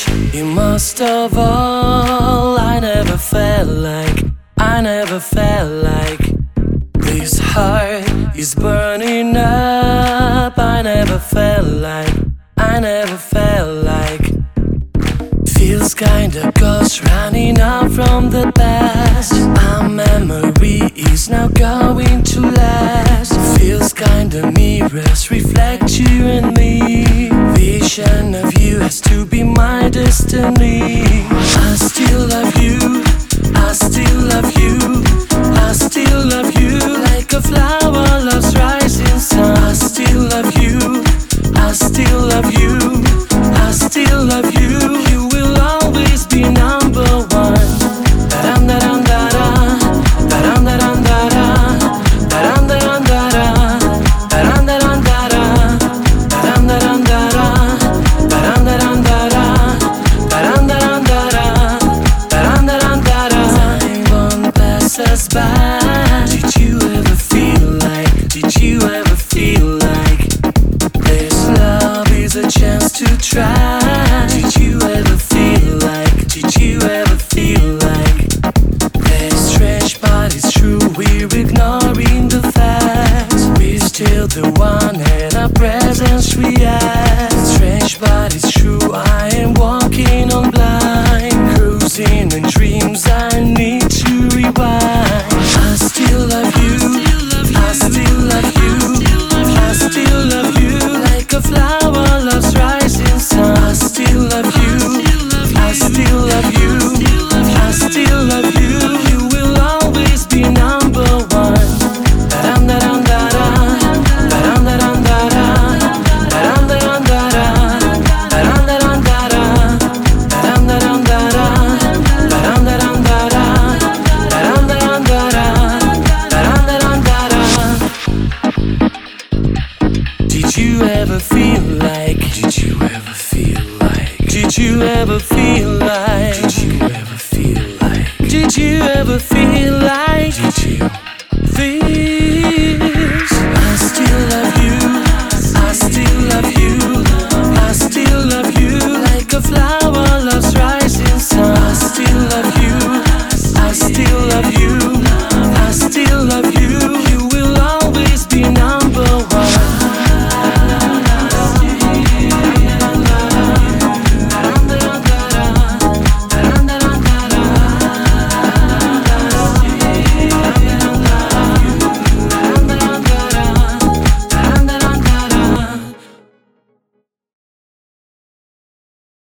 place you must have all. I never felt like this heart is burning up. I never felt like feels kinda ghost running out from the past. Our memory is now going to last. Feels kinda mirrors reflect you and me. Vision of you has to be my destiny. I still love you, I still love you, I still love you. Like a flower loves rising sun. I still love you, I still love you, I still love you. You will always be number one. Da-dum, da-dum, da-da. Da-dum, da-dum, da-da. Da-dum, da-dum, da-da. Da-dum, da-dum, da-da. Da-dum, da-dum, da-da. Da-dum, da-dum, da-da. Da-dum, da-dum, da-da. Da-dum, da-dum, da-da. Time won't pass us by. Did you ever feel like this love is a chance to try? Did you ever feel like this strange part is true? We're ignoring the facts. We're still the one and our presence reacts. Strange part is true. I am walking on blind, cruising in dreams. I need to rewind. I still love you, I still love you, I still love you. Like a flower loves rising sun. I still love you, I still love you, I still love you. You will always be number one. Da-dum, da-dum, da-da. Da-dum, da-dum, da-da. Da-dum, da-dum, da-da. Da-dum, da-dum, da-da. Da-dum, da-dum, da-da. Da-dum, da-dum, da-da. Da-dum, da-dum, da-da. Da-dum, da-dum, da-da. Did you ever feel like did you ever feel like? Did you ever feel like? Did you feel?